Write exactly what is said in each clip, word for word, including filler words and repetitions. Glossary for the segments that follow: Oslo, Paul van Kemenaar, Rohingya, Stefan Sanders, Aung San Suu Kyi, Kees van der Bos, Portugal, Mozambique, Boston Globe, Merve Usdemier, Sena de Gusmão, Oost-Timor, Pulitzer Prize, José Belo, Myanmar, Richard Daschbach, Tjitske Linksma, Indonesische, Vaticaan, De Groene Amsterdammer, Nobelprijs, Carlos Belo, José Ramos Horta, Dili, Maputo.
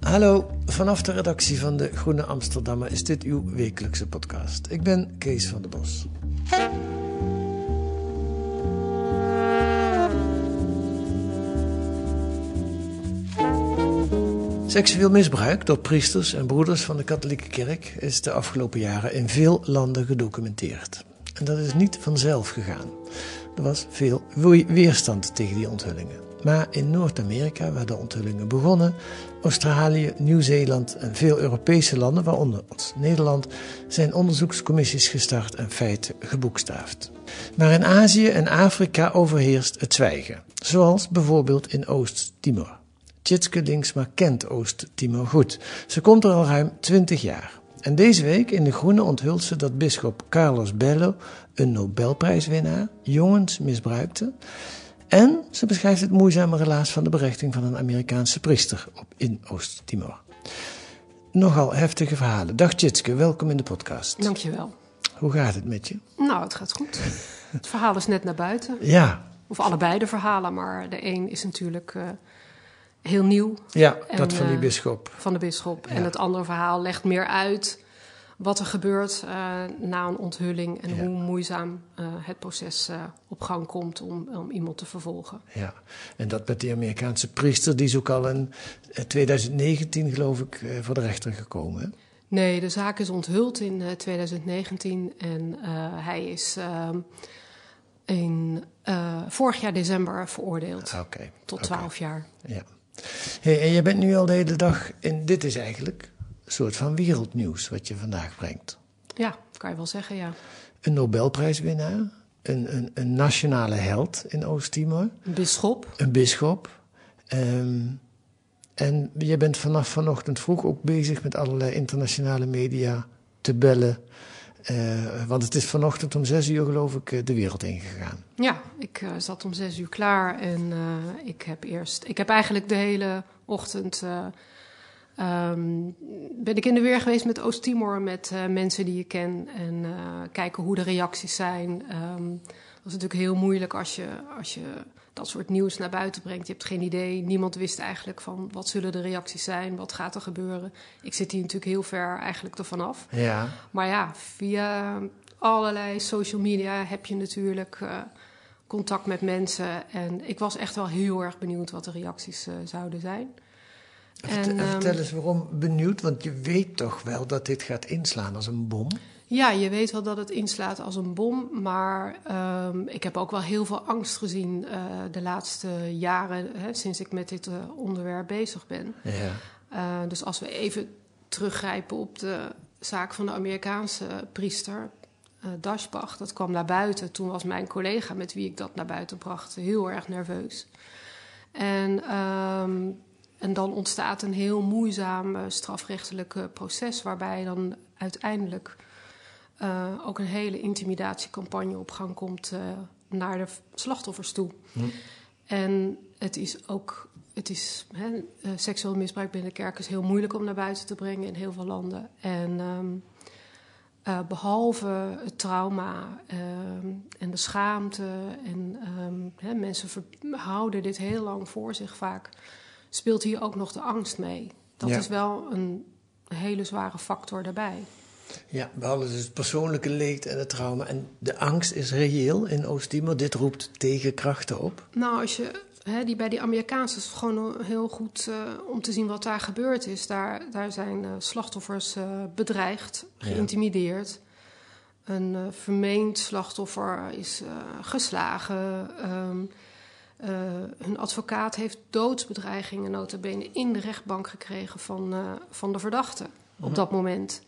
Hallo, vanaf de redactie van De Groene Amsterdammer is dit uw wekelijkse podcast. Ik ben Kees van der Bos. Seksueel misbruik door priesters en broeders van de katholieke kerk is de afgelopen jaren in veel landen gedocumenteerd. En dat is niet vanzelf gegaan. Er was veel weerstand tegen die onthullingen. Maar in Noord-Amerika, waar de onthullingen begonnen, Australië, Nieuw-Zeeland en veel Europese landen, waaronder Nederland, zijn onderzoekscommissies gestart en feiten geboekstaafd. Maar in Azië en Afrika overheerst het zwijgen, zoals bijvoorbeeld in Oost-Timor. Tjitske Linksma kent Oost-Timor goed. Ze komt er al ruim twintig jaar. En deze week in De Groene onthult ze dat bisschop Carlos Belo, een Nobelprijswinnaar, jongens misbruikte. En ze beschrijft het moeizame relaas van de berechting van een Amerikaanse priester op in Oost-Timor. Nogal heftige verhalen. Dag Tjitske, welkom in de podcast. Dankjewel. Hoe gaat het met je? Nou, het gaat goed. Het verhaal is net naar buiten. Ja. Of allebei de verhalen, maar de een is natuurlijk uh, heel nieuw. Ja, en, dat van die bisschop. Uh, van de bisschop. Ja. En het andere verhaal legt meer uit wat er gebeurt uh, na een onthulling en ja. hoe moeizaam uh, het proces uh, op gang komt om, om iemand te vervolgen. Ja, en dat met die Amerikaanse priester, die is ook al in twintig negentien geloof ik uh, voor de rechter gekomen. Hè? Nee, de zaak is onthuld in uh, twintig negentien en uh, hij is uh, in uh, vorig jaar december veroordeeld okay. tot twaalf okay. jaar. Ja. Hey, en je bent nu al de hele dag in dit is eigenlijk een soort van wereldnieuws wat je vandaag brengt. Ja, kan je wel zeggen, ja. Een Nobelprijswinnaar, een, een, een nationale held in Oost-Timor. Een bisschop. Een bisschop. Um, en je bent vanaf vanochtend vroeg ook bezig met allerlei internationale media te bellen. Uh, want het is vanochtend om zes uur, geloof ik, de wereld ingegaan. Ja, ik uh, zat om zes uur klaar en uh, ik heb eerst... Ik heb eigenlijk de hele ochtend... Uh, Um, ben ik in de weer geweest met Oost-Timor, met uh, mensen die ik ken en uh, kijken hoe de reacties zijn. Um, dat is natuurlijk heel moeilijk als je, als je dat soort nieuws naar buiten brengt. Je hebt geen idee, niemand wist eigenlijk van wat zullen de reacties zijn, wat gaat er gebeuren. Ik zit hier natuurlijk heel ver eigenlijk ervan af. Ja. Maar ja, via allerlei social media heb je natuurlijk uh, contact met mensen. En ik was echt wel heel erg benieuwd wat de reacties uh, zouden zijn. En, en vertel eens waarom benieuwd, want je weet toch wel dat dit gaat inslaan als een bom? Ja, je weet wel dat het inslaat als een bom, maar um, ik heb ook wel heel veel angst gezien uh, de laatste jaren, hè, sinds ik met dit uh, onderwerp bezig ben. Ja. Uh, dus als we even teruggrijpen op de zaak van de Amerikaanse priester uh, Daschbach, dat kwam naar buiten. Toen was mijn collega met wie ik dat naar buiten bracht heel erg nerveus. En... Um, En dan ontstaat een heel moeizaam uh, strafrechtelijk uh, proces... waarbij dan uiteindelijk uh, ook een hele intimidatiecampagne op gang komt... Uh, naar de slachtoffers toe. Hm. En het is ook... Het is, hè, uh, seksueel misbruik binnen de kerk is heel moeilijk om naar buiten te brengen... in heel veel landen. En um, uh, behalve het trauma um, en de schaamte... en um, hè, mensen ver- houden dit heel lang voor zich vaak... speelt hier ook nog de angst mee. Dat ja. is wel een hele zware factor daarbij. Ja, we hadden dus het persoonlijke leed en het trauma. En de angst is reëel in Oost-Timor. Dit roept tegenkrachten op. Nou, als je hè, die bij die Amerikaanse is gewoon heel goed uh, om te zien wat daar gebeurd is. Daar, daar zijn uh, slachtoffers uh, bedreigd, geïntimideerd. Ja. Een uh, vermeend slachtoffer is uh, geslagen. Um, uh, hun advocaat heeft doodsbedreigingen nota bene in de rechtbank gekregen van, uh, van de verdachte mm-hmm. op dat moment.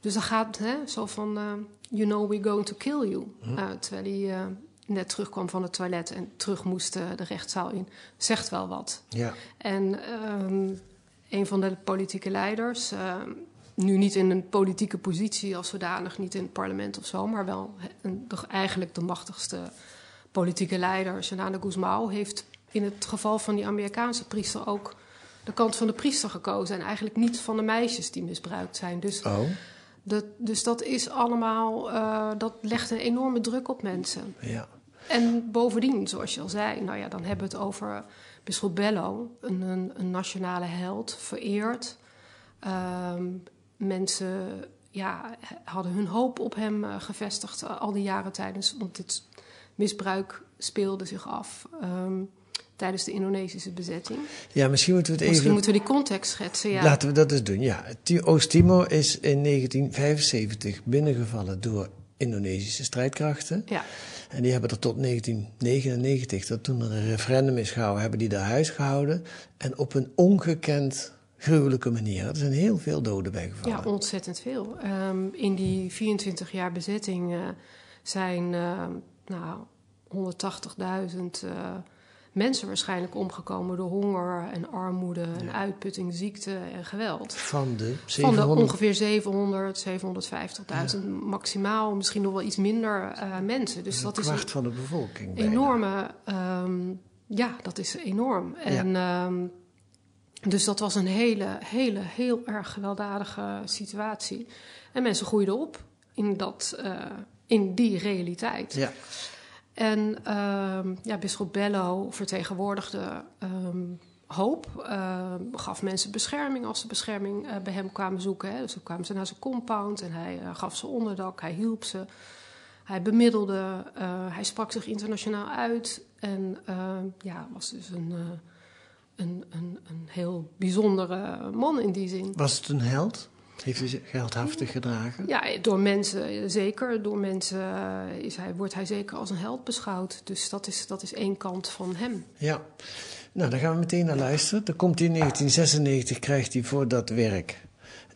Dus dan gaat hè, zo van, uh, you know we're going to kill you. Mm-hmm. Uh, terwijl hij uh, net terugkwam van het toilet en terug moest uh, de rechtszaal in. Zegt wel wat. Ja. En um, een van de politieke leiders, uh, nu niet in een politieke positie als zodanig, niet in het parlement of zo, maar wel een, de, eigenlijk de machtigste politieke leider, Sena de Gusmão, heeft in het geval van die Amerikaanse priester ook de kant van de priester gekozen en eigenlijk niet van de meisjes die misbruikt zijn. Dus... Oh. Dat, dus dat is allemaal, uh, dat legt een enorme druk op mensen. Ja. En bovendien, zoals je al zei, nou ja, dan hebben we het over bisschop Belo, een, een, een nationale held, vereerd. Uh, mensen ja, hadden hun hoop op hem uh, gevestigd uh, al die jaren tijdens, want dit misbruik speelde zich af. Um, Tijdens de Indonesische bezetting. Ja, misschien moeten we het even... Misschien moeten we die context schetsen, ja. Laten we dat eens doen, ja. Oost-Timor is in negentien vijfenzeventig binnengevallen door Indonesische strijdkrachten. Ja. En die hebben er tot negentien negenennegentig, dat toen er een referendum is gehouden, hebben die daar huis gehouden. En op een ongekend gruwelijke manier. Er zijn heel veel doden bijgevallen. Ja, ontzettend veel. Um, in die vierentwintig jaar bezetting uh, zijn uh, nou, honderdtachtigduizend... Uh, mensen waarschijnlijk omgekomen door honger en armoede en ja. uitputting, ziekte en geweld. Van de, zevenhonderd... Van de ongeveer zevenhonderd, zevenhonderdvijftigduizend ja. maximaal, misschien nog wel iets minder uh, mensen. Dus een dat kwart is een, van de bevolking. Enorme, um, ja, dat is enorm. En, ja. um, dus dat was een hele, hele, heel erg gewelddadige situatie. En mensen groeiden op in, dat, uh, in die realiteit. Ja. En um, ja, bisschop Belo vertegenwoordigde um, hoop, uh, gaf mensen bescherming als ze bescherming uh, bij hem kwamen zoeken. Hè. Dus dan kwamen ze naar zijn compound en hij uh, gaf ze onderdak, hij hielp ze, hij bemiddelde, uh, hij sprak zich internationaal uit. En uh, ja, was dus een, uh, een, een, een heel bijzondere man in die zin. Was het een held? Heeft hij geldhaftig gedragen? Ja, door mensen zeker. Door mensen is hij, wordt hij zeker als een held beschouwd. Dus dat is, dat is één kant van hem. Ja, nou, daar gaan we meteen naar luisteren. Dan komt hij in negentien zesennegentig, krijgt hij voor dat werk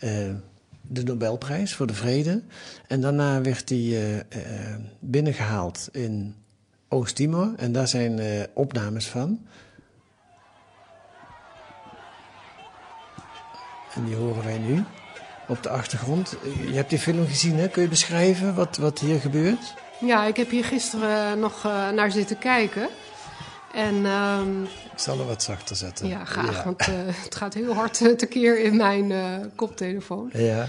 uh, de Nobelprijs voor de vrede. En daarna werd hij uh, uh, binnengehaald in Oost-Timor. En daar zijn uh, opnames van. En die horen wij nu. Op de achtergrond. Je hebt die film gezien, hè? Kun je beschrijven wat, wat hier gebeurt? Ja, ik heb hier gisteren nog uh, naar zitten kijken. En, um, ik zal er wat zachter zetten. Ja, graag, ja. want uh, het gaat heel hard tekeer in mijn uh, koptelefoon. Ja.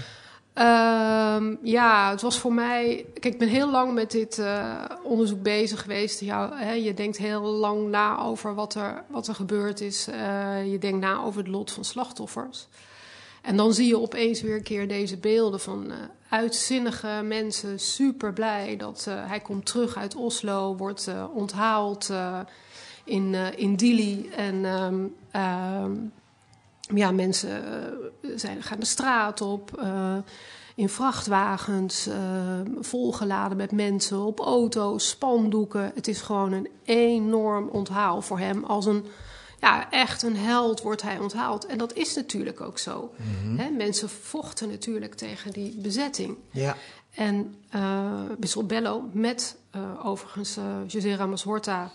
Um, ja, het was voor mij... Kijk, ik ben heel lang met dit uh, onderzoek bezig geweest. Ja, hè, je denkt heel lang na over wat er, wat er gebeurd is. Uh, je denkt na over het lot van slachtoffers. En dan zie je opeens weer een keer deze beelden van uh, uitzinnige mensen, super blij dat uh, hij komt terug uit Oslo, wordt uh, onthaald uh, in, uh, in Dili. En um, um, ja, mensen uh, zijn, gaan de straat op, uh, in vrachtwagens, uh, volgeladen met mensen, op auto's, spandoeken. Het is gewoon een enorm onthaal voor hem als een... Ja, echt een held wordt hij onthaald. En dat is natuurlijk ook zo. Mm-hmm. He, mensen vochten natuurlijk tegen die bezetting. Ja. En uh, bisschop Belo met uh, overigens uh, José Ramos Horta...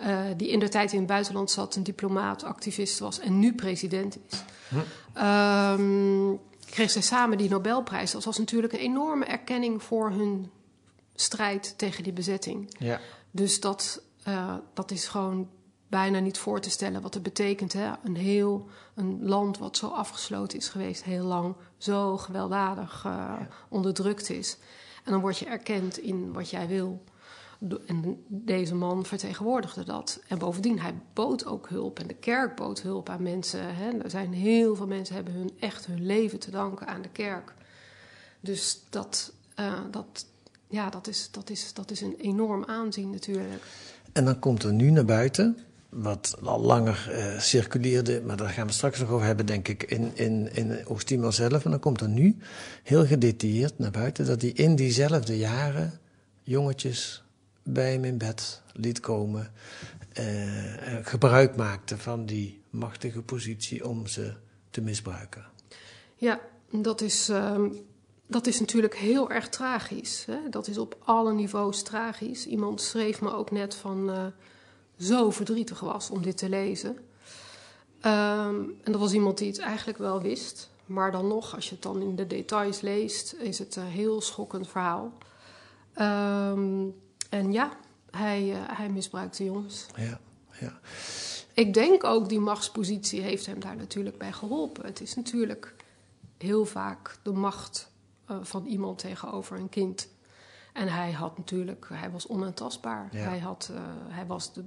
Uh, die in de tijd in het buitenland zat, een diplomaat, activist was... en nu president is. Hm. Um, kreeg zij samen die Nobelprijs. Dat was natuurlijk een enorme erkenning voor hun strijd tegen die bezetting. Ja. Dus dat, uh, dat is gewoon... bijna niet voor te stellen wat het betekent. Hè? Een heel een land wat zo afgesloten is geweest, heel lang, zo gewelddadig uh, ja. onderdrukt is. En dan word je erkend in wat jij wil. En deze man vertegenwoordigde dat. En bovendien, hij bood ook hulp en de kerk bood hulp aan mensen. Hè? Er zijn heel veel mensen hebben hun, echt hun leven te danken aan de kerk. Dus dat, uh, dat, ja, dat, is, dat, is, dat is een enorm aanzien natuurlijk. En dan komt er nu naar buiten... wat al langer uh, circuleerde, maar daar gaan we straks nog over hebben, denk ik, in, in, in Oost-Timor zelf. En dan komt er nu heel gedetailleerd naar buiten dat hij in diezelfde jaren jongetjes bij hem in bed liet komen, uh, gebruik maakte van die machtige positie om ze te misbruiken. Ja, dat is, um, dat is natuurlijk heel erg tragisch. Hè? Dat is op alle niveaus tragisch. Iemand schreef me ook net van... Uh, zo verdrietig was om dit te lezen. Um, en dat was iemand die het eigenlijk wel wist. Maar dan nog, als je het dan in de details leest, is het een heel schokkend verhaal. Um, en ja, hij, uh, hij misbruikte jongens. Ja, ja. Ik denk ook die machtspositie heeft hem daar natuurlijk bij geholpen. Het is natuurlijk heel vaak de macht uh, van iemand tegenover een kind. En hij had natuurlijk, hij was onaantastbaar. Ja. Hij, had, uh, hij was de...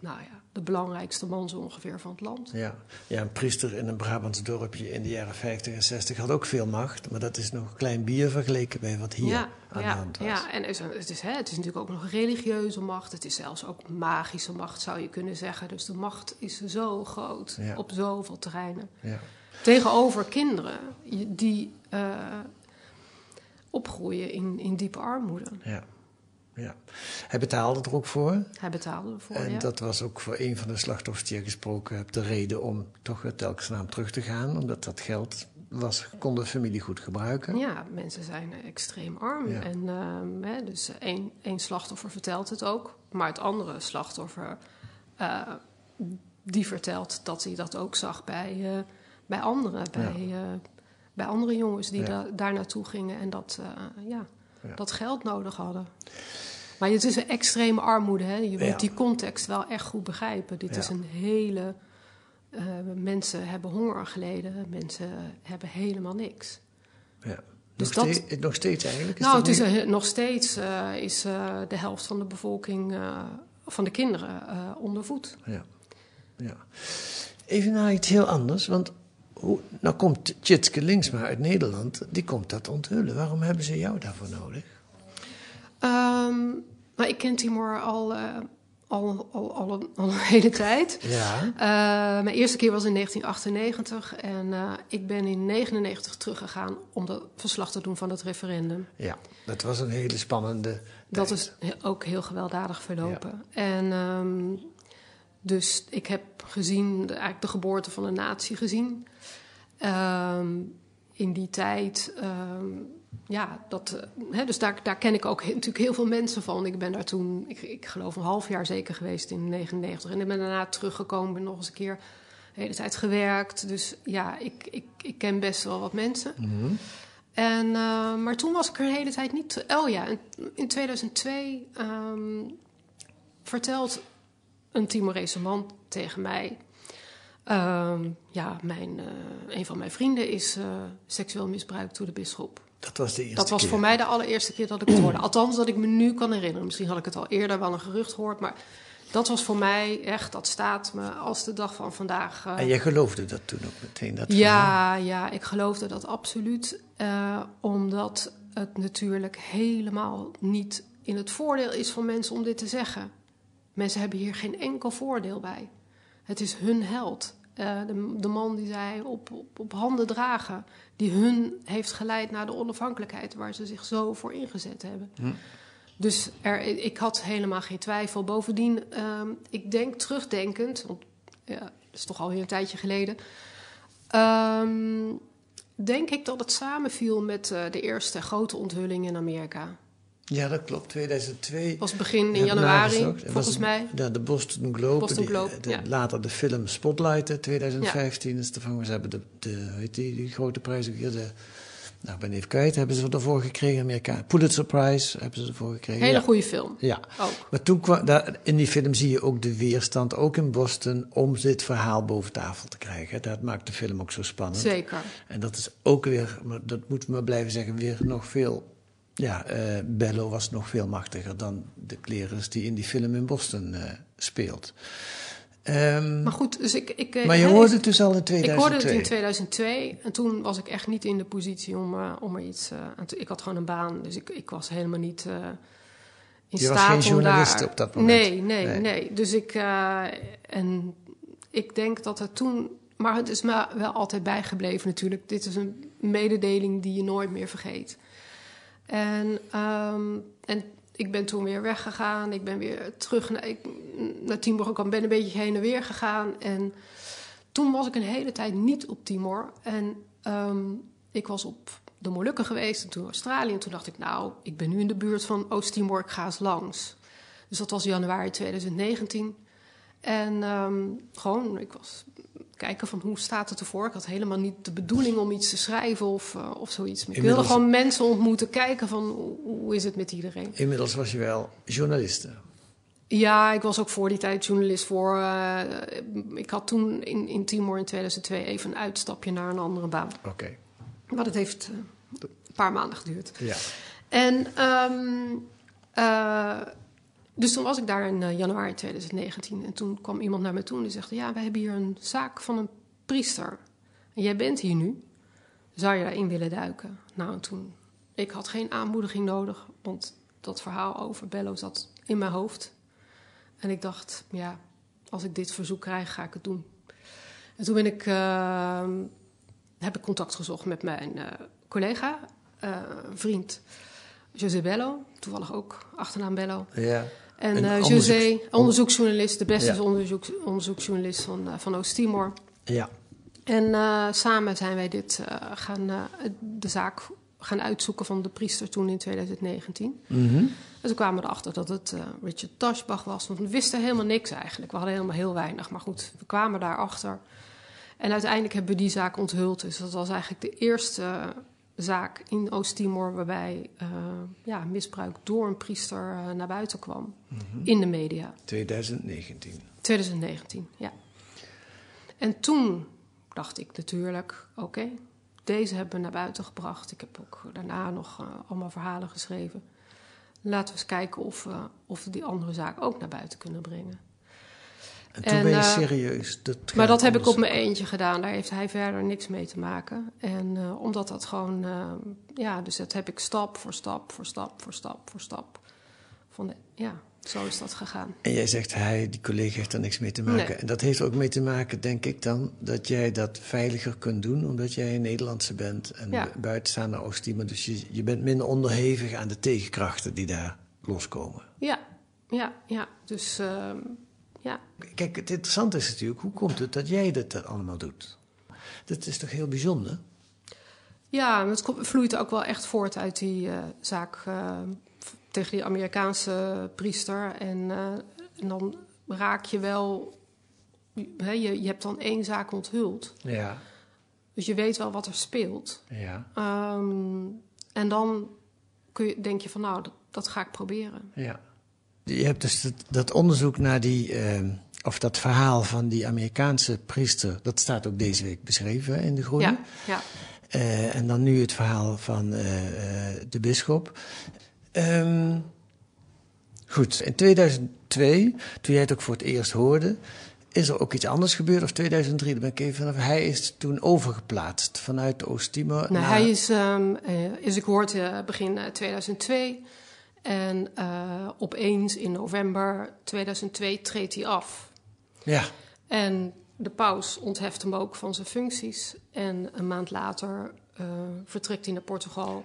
Nou ja, de belangrijkste man zo ongeveer van het land. Ja. ja, een priester in een Brabants dorpje in de jaren vijftig en zestig had ook veel macht. Maar dat is nog klein bier vergeleken bij wat hier ja, aan ja, de hand was. Ja, en het is, het is, hè, het is natuurlijk ook nog religieuze macht. Het is zelfs ook magische macht, zou je kunnen zeggen. Dus de macht is zo groot ja. op zoveel terreinen. Ja. Tegenover kinderen die uh, opgroeien in, in diepe armoede. Ja. Ja. Hij betaalde er ook voor. Hij betaalde ervoor, En ja. dat was ook voor een van de slachtoffers die je gesproken hebt de reden om toch telkens naar hem terug te gaan. Omdat dat geld was, kon de familie goed gebruiken. Ja, mensen zijn extreem arm. Ja. En um, hè, dus één, één slachtoffer vertelt het ook. Maar het andere slachtoffer, uh, die vertelt dat hij dat ook zag bij, uh, bij anderen. Bij, ja. uh, bij andere jongens die ja. da- daar naartoe gingen en dat... Uh, ja. Ja. dat geld nodig hadden. Maar het is een extreme armoede. Hè? Je moet ja. die context wel echt goed begrijpen. Dit ja. is een hele... Uh, mensen hebben honger geleden. Mensen hebben helemaal niks. Ja. Dus nog, dat, steeds, nog steeds eigenlijk? Is nou, het is een, nog steeds uh, is uh, de helft van de bevolking... Uh, van de kinderen uh, onder voet. Ja. Ja. Even naar iets heel anders, want... Hoe, nou komt Tjitske Linksma uit Nederland, die komt dat onthullen. Waarom hebben ze jou daarvoor nodig? Um, nou, ik ken Timor al, uh, al, al, al, een, al een hele tijd. Ja. Uh, mijn eerste keer was in negentien achtennegentig en uh, ik ben in negentien negenennegentig teruggegaan om dat verslag te doen van het referendum. Ja, dat was een hele spannende tijd. Dat is ook heel gewelddadig verlopen. Ja. En... Um, Dus ik heb gezien, eigenlijk de geboorte van een natie gezien. Um, in die tijd, um, ja, dat, he, dus daar, daar ken ik ook natuurlijk heel veel mensen van. Ik ben daar toen, ik, ik geloof een half jaar zeker geweest in negenennegentig. En ik ben daarna teruggekomen, ben nog eens een keer de hele tijd gewerkt. Dus ja, ik, ik, ik ken best wel wat mensen. Mm-hmm. En, uh, maar toen was ik er de hele tijd niet... Oh ja, in tweeduizend twee um, verteld... een Timorese man tegen mij. Uh, ja, mijn, uh, een van mijn vrienden is uh, seksueel misbruikt door de bisschop. Dat was de eerste keer? Dat was keer. voor mij de allereerste keer dat ik het hoorde. Althans, dat ik me nu kan herinneren. Misschien had ik het al eerder wel een gerucht gehoord, maar dat was voor mij echt, dat staat me als de dag van vandaag. Uh, en jij geloofde dat toen ook meteen? Dat ja, ja, ik geloofde dat absoluut. Uh, omdat het natuurlijk helemaal niet in het voordeel is van mensen om dit te zeggen. Mensen hebben hier geen enkel voordeel bij. Het is hun held. Uh, de, de man die zij op, op, op handen dragen. Die hun heeft geleid naar de onafhankelijkheid. Waar ze zich zo voor ingezet hebben. Hm. Dus er, ik had helemaal geen twijfel. Bovendien, um, ik denk terugdenkend. Want ja, dat is toch alweer een tijdje geleden. Um, denk ik dat het samenviel met uh, de eerste grote onthulling in Amerika. Ja, dat klopt. tweeduizend twee. Het was begin in januari, volgens mij. Ja, de Boston Globe. Boston Globe die, de, ja. Later de film Spotlighten, tweeduizend vijftien. Ja. Ze hebben de, de, weet je, die grote prijs ook hier. De, nou, ik ben even kwijt. Hebben ze ervoor gekregen. Amerika, Pulitzer Prize hebben ze ervoor gekregen. Hele ja. goede film. Ja. Ook. Maar toen kwam, daar, in die film zie je ook de weerstand, ook in Boston, om dit verhaal boven tafel te krijgen. Dat maakt de film ook zo spannend. Zeker. En dat is ook weer, dat moeten we maar blijven zeggen, weer nog veel... Ja, uh, Belo was nog veel machtiger dan de klerus die in die film in Boston uh, speelt. Um, maar goed, dus ik... ik uh, maar je hoorde het dus al in tweeduizend twee? Ik hoorde het in tweeduizend twee en toen was ik echt niet in de positie om, uh, om er iets... Uh, aan te, ik had gewoon een baan, dus ik, ik was helemaal niet uh, in je staat was geen journalist om daar... op dat moment? Nee, nee, nee. nee. Dus ik, uh, en ik denk dat het toen... Maar het is me wel altijd bijgebleven natuurlijk. Dit is een mededeling die je nooit meer vergeet. En, um, en ik ben toen weer weggegaan. Ik ben weer terug naar, ik, naar Timor. Ik ben een beetje heen en weer gegaan. En toen was ik een hele tijd niet op Timor. En um, ik was op de Molukken geweest en toen Australië. En toen dacht ik, nou, ik ben nu in de buurt van Oost-Timor. Ik ga eens langs. Dus dat was januari twintig negentien. En um, gewoon, ik was... kijken van hoe staat het ervoor. Ik had helemaal niet de bedoeling om iets te schrijven of, uh, of zoiets. Maar ik wilde gewoon mensen ontmoeten, kijken van hoe is het met iedereen. Inmiddels was je wel journaliste. Ja, ik was ook voor die tijd journalist voor... Uh, ik had toen in, in Timor in tweeduizend twee even een uitstapje naar een andere baan. Oké. Okay. Maar dat heeft uh, een paar maanden geduurd. Ja. En... Um, uh, Dus toen was ik daar in uh, januari twintig negentien. En toen kwam iemand naar me toe en die zegt... ja, we hebben hier een zaak van een priester. En jij bent hier nu. Zou je daarin willen duiken? Nou, en toen... Ik had geen aanmoediging nodig. Want dat verhaal over Belo zat in mijn hoofd. En ik dacht, ja, als ik dit verzoek krijg, ga ik het doen. En toen ben ik, uh, heb ik contact gezocht met mijn uh, collega, uh, vriend... José Belo, toevallig ook achternaam Belo. Ja. En uh, José, onderzoeks... onderzoeksjournalist, de beste ja. onderzoeks, onderzoeksjournalist van, uh, van Oost-Timor. Ja. En uh, samen zijn wij dit uh, gaan, uh, de zaak gaan uitzoeken van de priester toen in twintig negentien. Mm-hmm. En toen kwamen we erachter dat het uh, Richard Daschbach was. Want we wisten helemaal niks eigenlijk. We hadden helemaal heel weinig. Maar goed, we kwamen daarachter. En uiteindelijk hebben we die zaak onthuld. Dus dat was eigenlijk de eerste... Uh, zaak in Oost-Timor waarbij uh, ja, misbruik door een priester uh, naar buiten kwam. Mm-hmm. In de media. twintig negentien. twintig negentien, ja. En toen dacht ik natuurlijk, oké, okay, deze hebben we naar buiten gebracht. Ik heb ook daarna nog uh, allemaal verhalen geschreven. Laten we eens kijken of, uh, of we die andere zaak ook naar buiten kunnen brengen. En toen en, ben je serieus... Uh, maar dat heb ik op mijn eentje gedaan. Daar heeft hij verder niks mee te maken. En uh, omdat dat gewoon... Uh, ja, dus dat heb ik stap voor stap voor stap voor stap voor stap. Van de, ja, zo is dat gegaan. En jij zegt, hij, die collega heeft daar niks mee te maken. Nee. En dat heeft er ook mee te maken, denk ik dan... dat jij dat veiliger kunt doen... omdat jij een Nederlandse bent en ja. buitenstaander Oost-Timor. Dus je, je bent minder onderhevig aan de tegenkrachten die daar loskomen. Ja, ja, ja. Dus... Uh, Ja. Kijk, het interessante is natuurlijk, hoe komt het dat jij dit allemaal doet? Dat is toch heel bijzonder? Ja, het vloeit ook wel echt voort uit die uh, zaak uh, tegen die Amerikaanse priester. En, uh, en dan raak je wel... He, je, je hebt dan één zaak onthuld. Ja. Dus je weet wel wat er speelt. Ja. Um, en dan kun je, denk je van, nou, dat, dat ga ik proberen. Ja. Je hebt dus dat, dat onderzoek naar die, uh, of dat verhaal van die Amerikaanse priester... dat staat ook deze week beschreven in De Groene. Ja, ja. Uh, en dan nu het verhaal van uh, de bisschop. Um, goed, in tweeduizend twee, toen jij het ook voor het eerst hoorde... is er ook iets anders gebeurd, of tweeduizend drie, daar ben ik even vanaf. Hij is toen overgeplaatst vanuit Oost-Timor. Nou, naar... Hij is, um, is ik hoorde uh, begin tweeduizend twee... En uh, opeens in november tweeduizend twee treedt hij af. Ja. En de paus ontheft hem ook van zijn functies. En een maand later uh, vertrekt hij naar Portugal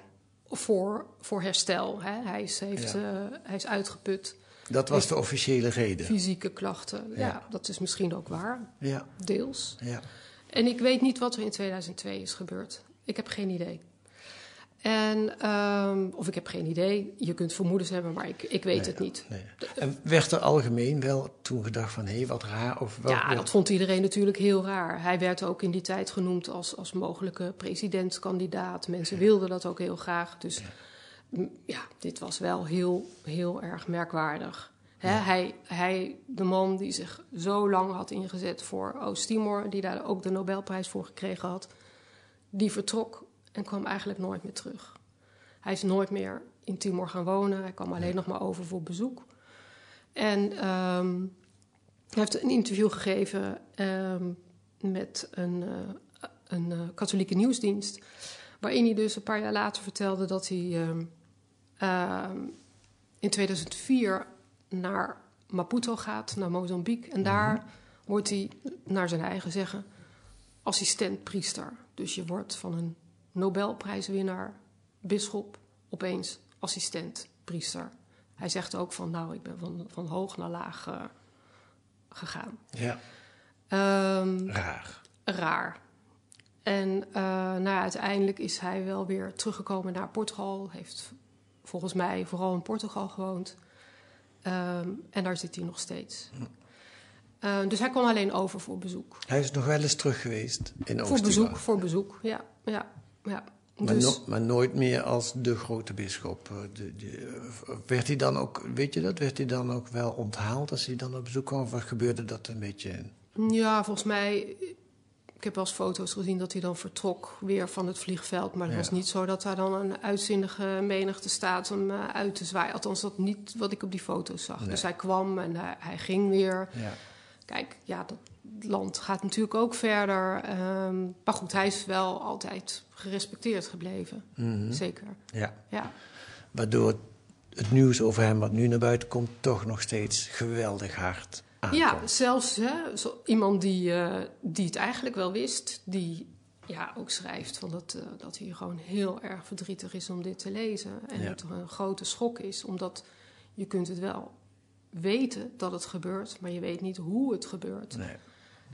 voor, voor herstel. Hè? Hij, is, heeft, ja. uh, hij is uitgeput. Dat was de officiële reden. Fysieke klachten. Ja, ja, dat is misschien ook waar. Ja. Deels. Ja. En ik weet niet wat er in tweeduizend twee is gebeurd. Ik heb geen idee. En, um, of ik heb geen idee, je kunt vermoedens hebben, maar ik, ik weet nee, het niet. Nee. En werd er algemeen wel toen gedacht van, hé, hey, wat raar? Of wat, ja, wat... dat vond iedereen natuurlijk heel raar. Hij werd ook in die tijd genoemd als, als mogelijke presidentskandidaat. Mensen wilden dat ook heel graag. Dus ja, m, ja dit was wel heel, heel erg merkwaardig. Hè? Ja. Hij, hij, de man die zich zo lang had ingezet voor Oost-Timor, die daar ook de Nobelprijs voor gekregen had, die vertrok... En kwam eigenlijk nooit meer terug. Hij is nooit meer in Timor gaan wonen. Hij kwam alleen nee. nog maar over voor bezoek. En um, hij heeft een interview gegeven um, met een, uh, een uh, katholieke nieuwsdienst. Waarin hij dus een paar jaar later vertelde dat hij um, uh, in tweeduizend vier naar Maputo gaat, naar Mozambique. En daar mm-hmm. wordt hij, naar zijn eigen zeggen, assistent-priester. Dus je wordt van een Nobelprijswinnaar, bisschop, opeens assistent-priester. Hij zegt ook van, nou, ik ben van, van hoog naar laag uh, gegaan. Ja. Um, raar. Raar. En uh, nou ja, uiteindelijk is hij wel weer teruggekomen naar Portugal. Heeft volgens mij vooral in Portugal gewoond. Um, en daar zit hij nog steeds. Uh, dus hij kwam alleen over voor bezoek. Hij is nog wel eens terug geweest in Oost-Timor. Voor bezoek, voor bezoek, ja. ja, ja. Maar, dus... no- maar nooit meer als de grote bisschop. De, de, werd hij dan ook, weet je dat, werd hij dan ook wel onthaald als hij dan op bezoek kwam? Of gebeurde dat een beetje? Ja, volgens mij... Ik heb wel eens foto's gezien dat hij dan vertrok weer van het vliegveld. Maar het ja. was niet zo dat daar dan een uitzinnige menigte staat om uh, uit te zwaaien. Althans, dat niet wat ik op die foto's zag. Nee. Dus hij kwam en hij, hij ging weer. Ja. Kijk, ja, dat land gaat natuurlijk ook verder. Um, maar goed, hij is wel altijd gerespecteerd gebleven. Mm-hmm. Zeker. Ja. Ja. Waardoor het nieuws over hem wat nu naar buiten komt toch nog steeds geweldig hard aankomt. Ja, zelfs hè, zo, iemand die, uh, die het eigenlijk wel wist, die ja, ook schrijft van dat, uh, dat hij gewoon heel erg verdrietig is om dit te lezen. En ja. dat er een grote schok is, omdat je kunt het wel weten dat het gebeurt, maar je weet niet hoe het gebeurt. Nee.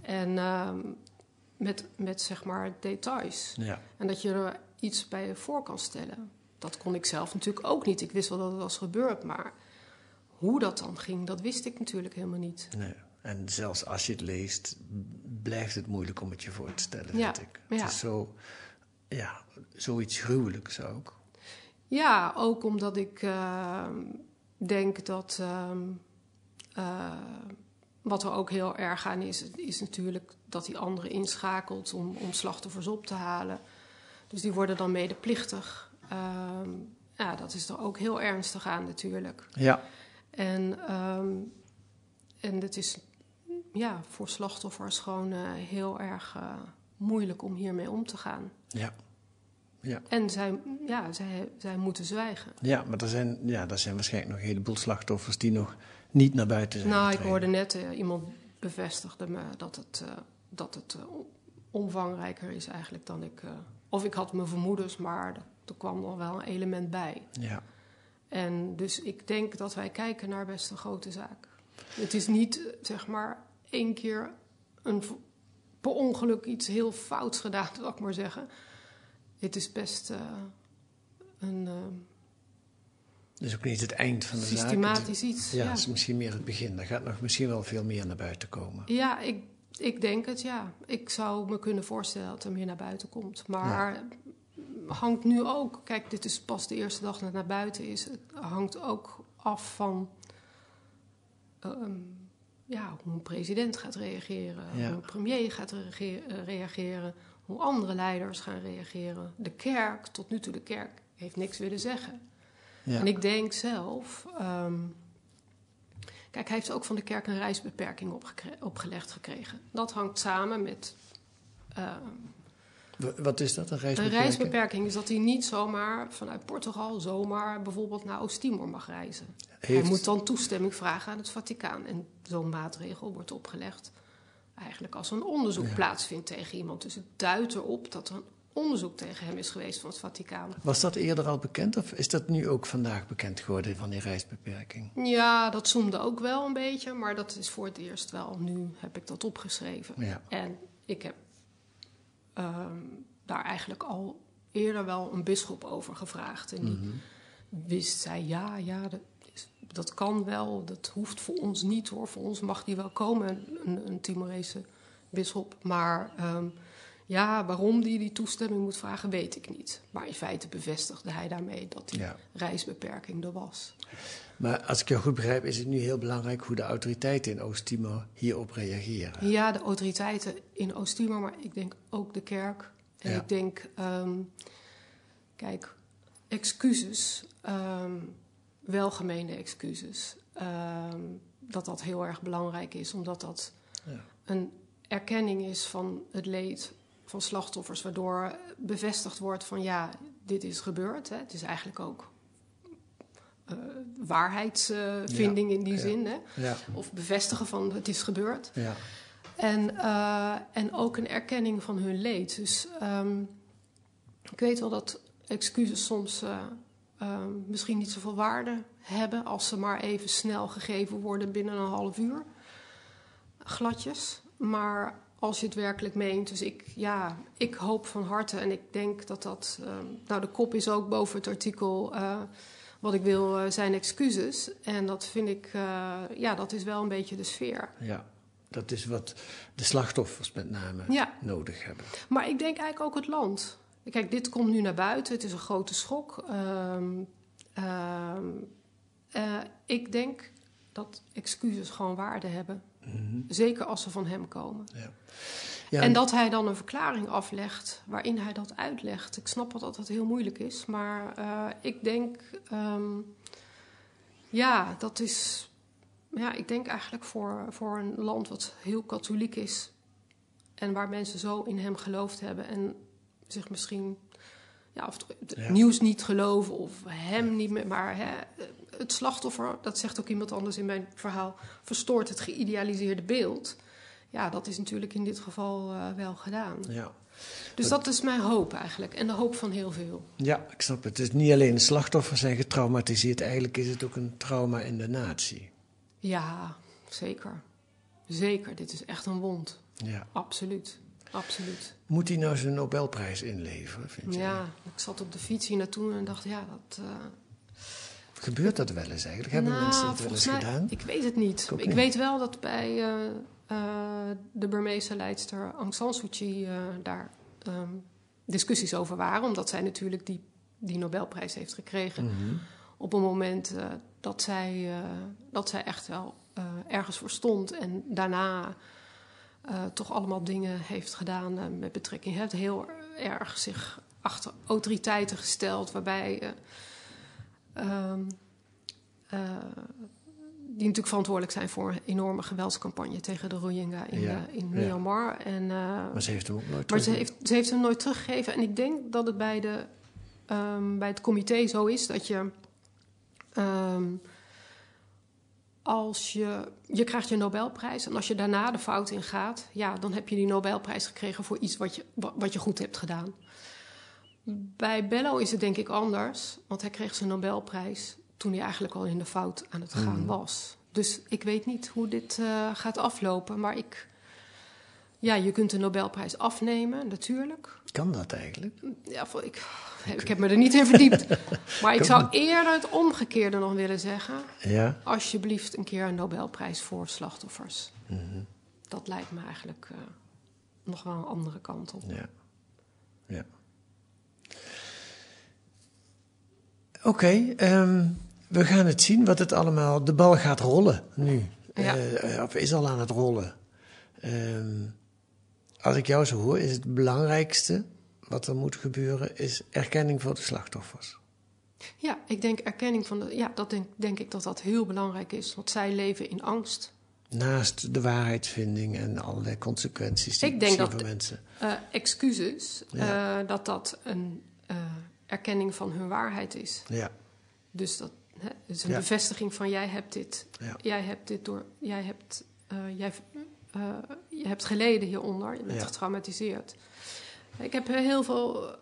En uh, met, met zeg maar details. Ja. En dat je er iets bij je voor kan stellen. Dat kon ik zelf natuurlijk ook niet. Ik wist wel dat het was gebeurd, maar... hoe dat dan ging, dat wist ik natuurlijk helemaal niet. Nee. En zelfs als je het leest, blijft het moeilijk om het je voor te stellen, ja, vind ik. Het ja. is zo, ja, zoiets gruwelijks ook. Ja, ook omdat ik uh, denk dat... Uh, uh, wat er ook heel erg aan is, is natuurlijk dat die anderen inschakelt om, om slachtoffers op te halen. Dus die worden dan medeplichtig. Uh, ja, dat is er ook heel ernstig aan natuurlijk. Ja. En, um, en het is ja, voor slachtoffers gewoon uh, heel erg uh, moeilijk om hiermee om te gaan. Ja. ja. En zij, ja, zij, zij moeten zwijgen. Ja, maar er zijn, ja, er zijn waarschijnlijk nog een heleboel slachtoffers die nog niet naar buiten zijn. Nou, ik hoorde net, uh, iemand bevestigde me dat het, uh, dat het uh, omvangrijker is eigenlijk dan ik... Uh, of ik had mijn vermoedens, maar er kwam al wel een element bij. Ja. En dus ik denk dat wij kijken naar best een grote zaak. Het is niet, zeg maar, één keer een, per ongeluk iets heel fouts gedaan, zal ik maar zeggen. Het is best uh, een... Uh, het is ook niet het eind van de zaak. Systematisch iets. Ja, ja, het is misschien meer het begin. Er gaat nog misschien wel veel meer naar buiten komen. Ja, ik, ik denk het, ja. Ik zou me kunnen voorstellen dat er meer naar buiten komt. Maar... ja. Hangt nu ook, kijk, dit is pas de eerste dag dat het naar buiten is. Het hangt ook af van uh, ja, hoe een president gaat reageren, ja. hoe een premier gaat reage- reageren, hoe andere leiders gaan reageren. De kerk, tot nu toe de kerk, heeft niks willen zeggen. Ja. En ik denk zelf, um, kijk, hij heeft ook van de kerk een reisbeperking opgekre- opgelegd gekregen. Dat hangt samen met... Uh, wat is dat, een reisbeperking? Een reisbeperking is dat hij niet zomaar vanuit Portugal... zomaar bijvoorbeeld naar Oost-Timor mag reizen. Heeft... Hij moet dan toestemming vragen aan het Vaticaan. En zo'n maatregel wordt opgelegd eigenlijk als een onderzoek ja. plaatsvindt tegen iemand. Dus het duidt erop dat er een onderzoek tegen hem is geweest van het Vaticaan. Was dat eerder al bekend of is dat nu ook vandaag bekend geworden van die reisbeperking? Ja, dat zoemde ook wel een beetje, maar dat is voor het eerst wel. Nu heb ik dat opgeschreven. Ja. En ik heb... Um, daar eigenlijk al eerder wel een bisschop over gevraagd. En die mm-hmm. wist, zei, ja, ja, dat, is, dat kan wel, dat hoeft voor ons niet hoor. Voor ons mag die wel komen, een, een Timorese bisschop. Maar um, ja, waarom die die toestemming moet vragen, weet ik niet. Maar in feite bevestigde hij daarmee dat die ja. reisbeperking er was. Maar als ik jou goed begrijp, is het nu heel belangrijk hoe de autoriteiten in Oost-Timor hierop reageren. Ja, de autoriteiten in Oost-Timor, maar ik denk ook de kerk. En ja. ik denk, um, kijk, excuses, um, welgemeende excuses, um, dat dat heel erg belangrijk is. Omdat dat ja. een erkenning is van het leed van slachtoffers, waardoor bevestigd wordt van ja, dit is gebeurd. Hè. Het is eigenlijk ook... uh, waarheidsvinding uh, ja, in die ja, zin. Hè? Ja. Of bevestigen van het is gebeurd. Ja. En, uh, en ook een erkenning van hun leed. Dus um, ik weet wel dat excuses soms uh, uh, misschien niet zoveel waarde hebben... als ze maar even snel gegeven worden binnen een half uur. Gladjes. Maar als je het werkelijk meent... Dus ik, ja, ik hoop van harte en ik denk dat dat... Uh, nou, de kop is ook boven het artikel... Uh, wat ik wil uh, zijn excuses. En dat vind ik... Uh, ja, dat is wel een beetje de sfeer. Ja. Dat is wat de slachtoffers met name ja. nodig hebben. Maar ik denk eigenlijk ook het land. Kijk, dit komt nu naar buiten. Het is een grote schok. Um, um, uh, ik denk dat excuses gewoon waarde hebben. Mm-hmm. Zeker als ze van hem komen. Ja. Ja, en dat hij dan een verklaring aflegt waarin hij dat uitlegt. Ik snap dat dat heel moeilijk is. Maar uh, ik denk... Um, ja, dat is... Ja, ik denk eigenlijk voor, voor een land wat heel katholiek is... en waar mensen zo in hem geloofd hebben... en zich misschien ja, of het ja. nieuws niet geloven of hem ja. niet meer... maar hè, het slachtoffer, dat zegt ook iemand anders in mijn verhaal... verstoort het geïdealiseerde beeld. Ja, dat is natuurlijk in dit geval uh, wel gedaan. Ja. Dus dat is mijn hoop eigenlijk. En de hoop van heel veel. Ja, ik snap het. Dus niet alleen de slachtoffers zijn getraumatiseerd... eigenlijk is het ook een trauma in de natie... Ja, zeker. Zeker. Dit is echt een wond. Ja. Absoluut. Absoluut. Moet hij nou zijn Nobelprijs inleveren, vind je? Ja, ik zat op de fiets hier naartoe en dacht, ja, dat... Uh... Gebeurt dat wel eens eigenlijk? Hebben nou, mensen dat wel eens mij, gedaan? Ik weet het niet. Ik, ik niet. weet wel dat bij uh, uh, de Burmeese leidster Aung San Suu Kyi uh, daar um, discussies over waren. Omdat zij natuurlijk die, die Nobelprijs heeft gekregen. Mm-hmm. Op een moment... Uh, Dat zij, uh, dat zij echt wel uh, ergens voor stond. En daarna uh, toch allemaal dingen heeft gedaan uh, met betrekking. Heeft heel erg zich achter autoriteiten gesteld. Waarbij uh, um, uh, die natuurlijk verantwoordelijk zijn voor een enorme geweldscampagne tegen de Rohingya in, ja, uh, in Myanmar. Ja. En, uh, maar ze heeft hem ook nooit teruggegeven. Maar ze heeft, ze heeft hem nooit teruggegeven. En ik denk dat het bij, de, um, bij het comité zo is dat je... Um, als je, je krijgt je Nobelprijs en als je daarna de fout in gaat... ja, dan heb je die Nobelprijs gekregen voor iets wat je, wat je goed hebt gedaan. Bij Belo is het denk ik anders, want hij kreeg zijn Nobelprijs... toen hij eigenlijk al in de fout aan het gaan was. Dus ik weet niet hoe dit uh, gaat aflopen, maar ik... Ja, je kunt de Nobelprijs afnemen, natuurlijk. Kan dat eigenlijk? Ja, ik, ik heb me er niet in verdiept. Maar ik zou eerder het omgekeerde nog willen zeggen. Ja. Alsjeblieft een keer een Nobelprijs voor slachtoffers. Mm-hmm. Dat lijkt me eigenlijk uh, nog wel een andere kant op. Ja. Ja. Oké, okay, um, we gaan het zien wat het allemaal... De bal gaat rollen nu. Ja. Uh, of is al aan het rollen. Um, Als ik jou zo hoor, is het belangrijkste wat er moet gebeuren... is erkenning voor de slachtoffers. Ja, ik denk erkenning van de... Ja, dat denk, denk ik dat dat heel belangrijk is. Want zij leven in angst. Naast de waarheidsvinding en allerlei consequenties die ik denk dat, voor mensen... Uh, excuses, ja. uh, dat dat een uh, erkenning van hun waarheid is. Ja. Dus dat hè, is een ja. bevestiging van jij hebt dit. Ja. Jij hebt dit door... Jij hebt... Uh, jij, Uh, je hebt geleden hieronder, je bent ja. getraumatiseerd. Ik heb heel veel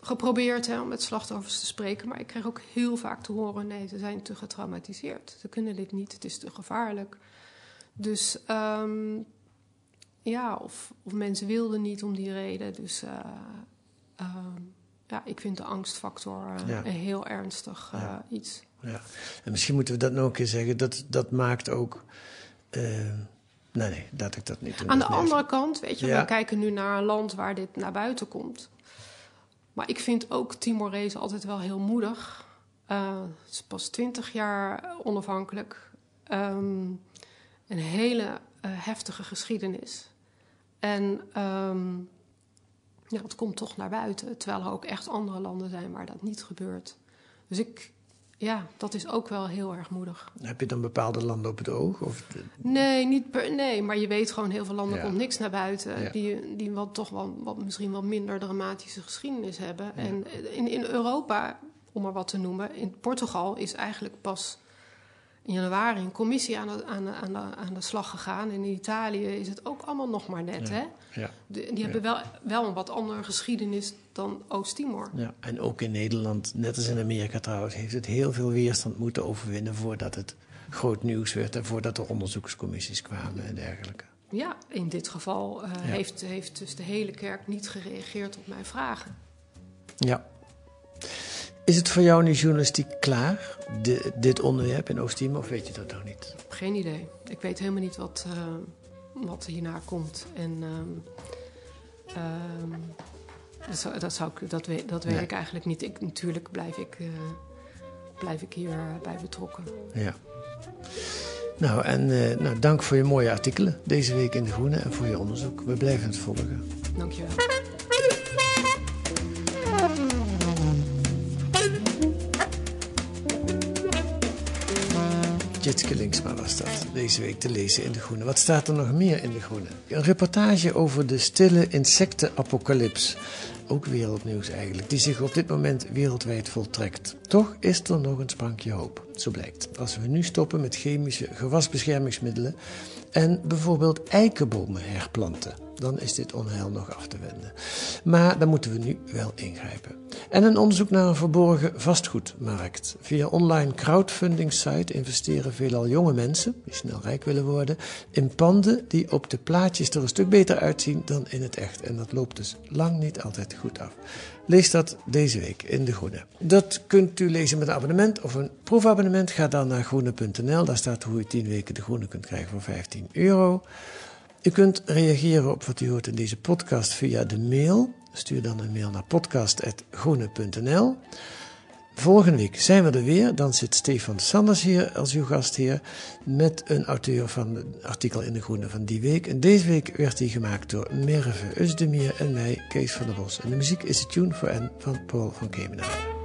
geprobeerd hè, om met slachtoffers te spreken... maar ik kreeg ook heel vaak te horen... nee, ze zijn te getraumatiseerd. Ze kunnen dit niet, het is te gevaarlijk. Dus um, ja, of, of mensen wilden niet om die reden. Dus uh, uh, ja, ik vind de angstfactor uh, ja. een heel ernstig uh, ja. iets. Ja. En misschien moeten we dat nog een keer zeggen. Dat, dat maakt ook... Uh... Nee, nee, dat ik dat niet doe. Aan de andere kant, weet je, ja. we kijken nu naar een land waar dit naar buiten komt. Maar ik vind ook Timorezen altijd wel heel moedig. Uh, het is pas twintig jaar onafhankelijk. Um, een hele uh, heftige geschiedenis. En um, ja, het komt toch naar buiten. Terwijl er ook echt andere landen zijn waar dat niet gebeurt. Dus ik... Ja, dat is ook wel heel erg moedig. Heb je dan bepaalde landen op het oog? Of de... Nee, niet per, nee, maar je weet gewoon, heel veel landen ja. komt niks naar buiten. Ja. Die, die wat, toch wel, wat, misschien wel minder dramatische geschiedenis hebben. Ja. En in, in Europa om maar wat te noemen. In Portugal is eigenlijk pas in januari een commissie aan de, aan de, aan de, aan de slag gegaan. En in Italië is het ook allemaal nog maar net. Ja, hè? Ja, de, die hebben ja. wel, wel een wat andere geschiedenis dan Oost-Timor. Ja, en ook in Nederland, net als in Amerika trouwens, heeft het heel veel weerstand moeten overwinnen voordat het groot nieuws werd en voordat er onderzoekscommissies kwamen en dergelijke. Ja, in dit geval uh, ja. heeft, heeft dus de hele kerk niet gereageerd op mijn vragen. Ja. Is het voor jou in de journalistiek klaar, de, dit onderwerp in Oost-Timor, of weet je dat nog niet? Geen idee. Ik weet helemaal niet wat, uh, wat hierna komt. En um, um, dat, zou, dat, zou ik, dat, weet, dat weet nee. ik eigenlijk niet. Ik, natuurlijk blijf ik, uh, blijf ik hierbij betrokken. Ja. Nou, en uh, nou, dank voor je mooie artikelen deze week in De Groene en voor je onderzoek. We blijven het volgen. Dank je wel. Tjitske Linksma was dat, deze week te lezen in De Groene. Wat staat er nog meer in De Groene? Een reportage over de stille insectenapocalyps. Ook wereldnieuws eigenlijk, die zich op dit moment wereldwijd voltrekt. Toch is er nog een sprankje hoop, zo blijkt. Als we nu stoppen met chemische gewasbeschermingsmiddelen en bijvoorbeeld eikenbomen herplanten, dan is dit onheil nog af te wenden. Maar daar moeten we nu wel ingrijpen. En een onderzoek naar een verborgen vastgoedmarkt. Via online crowdfunding site investeren veelal jonge mensen, die snel rijk willen worden, in panden die op de plaatjes er een stuk beter uitzien dan in het echt. En dat loopt dus lang niet altijd goed af. Lees dat deze week in De Groene. Dat kunt u lezen met een abonnement of een proefabonnement. Ga dan naar groene punt n l. Daar staat hoe u tien weken De Groene kunt krijgen voor vijftien euro. U kunt reageren op wat u hoort in deze podcast via de mail. Stuur dan een mail naar podcast punt groene punt n l. Volgende week zijn we er weer. Dan zit Stefan Sanders hier als uw gastheer met een auteur van het artikel in De Groene van die week. En deze week werd die gemaakt door Merve Usdemier en mij, Kees van der Bos. En de muziek is de tune voor en van Paul van Kemenaar.